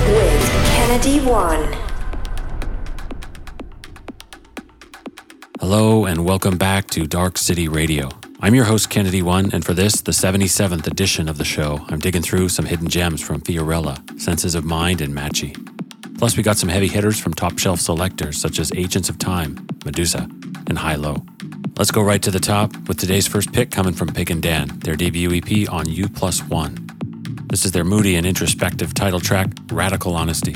With Kennedy One. Hello and welcome back to Dark City Radio. I'm your host Kennedy One, and for this, the 77th edition of the show, I'm digging through some hidden gems from Fiorella, Senses of Mind, and Matchy. Plus we got some heavy hitters from top shelf selectors such as Agents of Time, Meduza, and High Low. Let's go right to the top with today's first pick coming from Pig and Dan, their debut EP on U Plus One. This is their moody and introspective title track, Radical Honesty.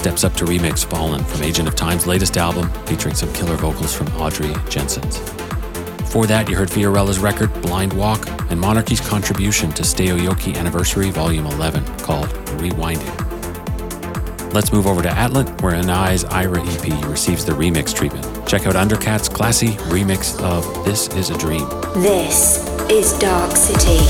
Steps up to remix Fallen from Agent of Time's latest album, featuring some killer vocals from Audrey Jensen. Before that, you heard Fiorella's record, Blind Walk, and Monarchy's contribution to Stay o Yoki Anniversary Volume 11, called Rewinding. Let's move over to Atlet, where Anai's Ira EP receives the remix treatment. Check out Undercat's classy remix of This Is a Dream. This is Dark City.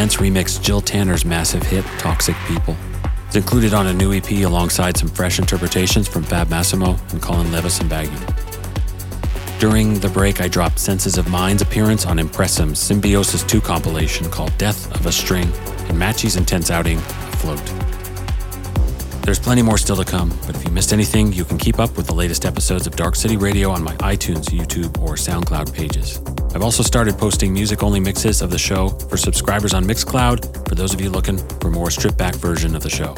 Dance remixed Jill Tanner's massive hit, Toxic People. It's included on a new EP alongside some fresh interpretations from Fab Massimo and Colin Levison-Baggin. During the break, I dropped Senses of Mind's appearance on Impressum's Symbiosis II compilation called Death of a String and Matchy's intense outing, Afloat. There's plenty more still to come, but if you missed anything, you can keep up with the latest episodes of Dark City Radio on my iTunes, YouTube, or SoundCloud pages. I've also started posting music-only mixes of the show for subscribers on Mixcloud, for those of you looking for a more stripped-back version of the show.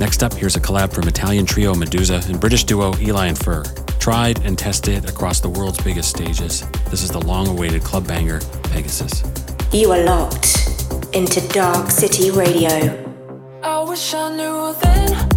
Next up, here's a collab from Italian trio Meduza and British duo Eli and Fur. Tried and tested across the world's biggest stages, this is the long-awaited club banger, Pegasus. You are locked into Dark City Radio. I wish I knew then.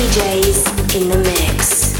DJs in the mix.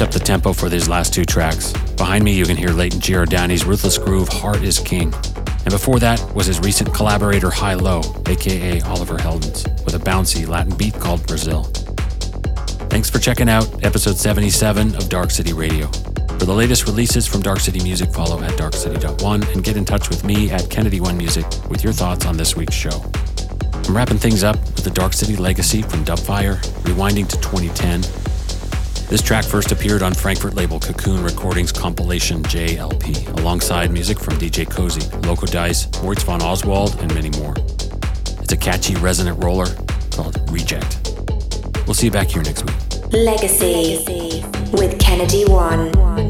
stepped up the tempo for these last two tracks. Behind me, you can hear Layton Giordani's ruthless groove, Heart Is King. And before that was his recent collaborator High Low, aka Oliver Heldens, with a bouncy Latin beat called Brazil. Thanks for checking out episode 77 of Dark City Radio. For the latest releases from Dark City Music, follow at darkcity.one and get in touch with me at Kennedy One Music with your thoughts on this week's show. I'm wrapping things up with the Dark City legacy from Dubfire, rewinding to 2010. This track first appeared on Frankfurt label Cocoon Recordings compilation JLP, alongside music from DJ Cozy, Loco Dice, Moritz von Oswald, and many more. It's a catchy, resonant roller called Reject. We'll see you back here next week. Legacy with Kennedy One.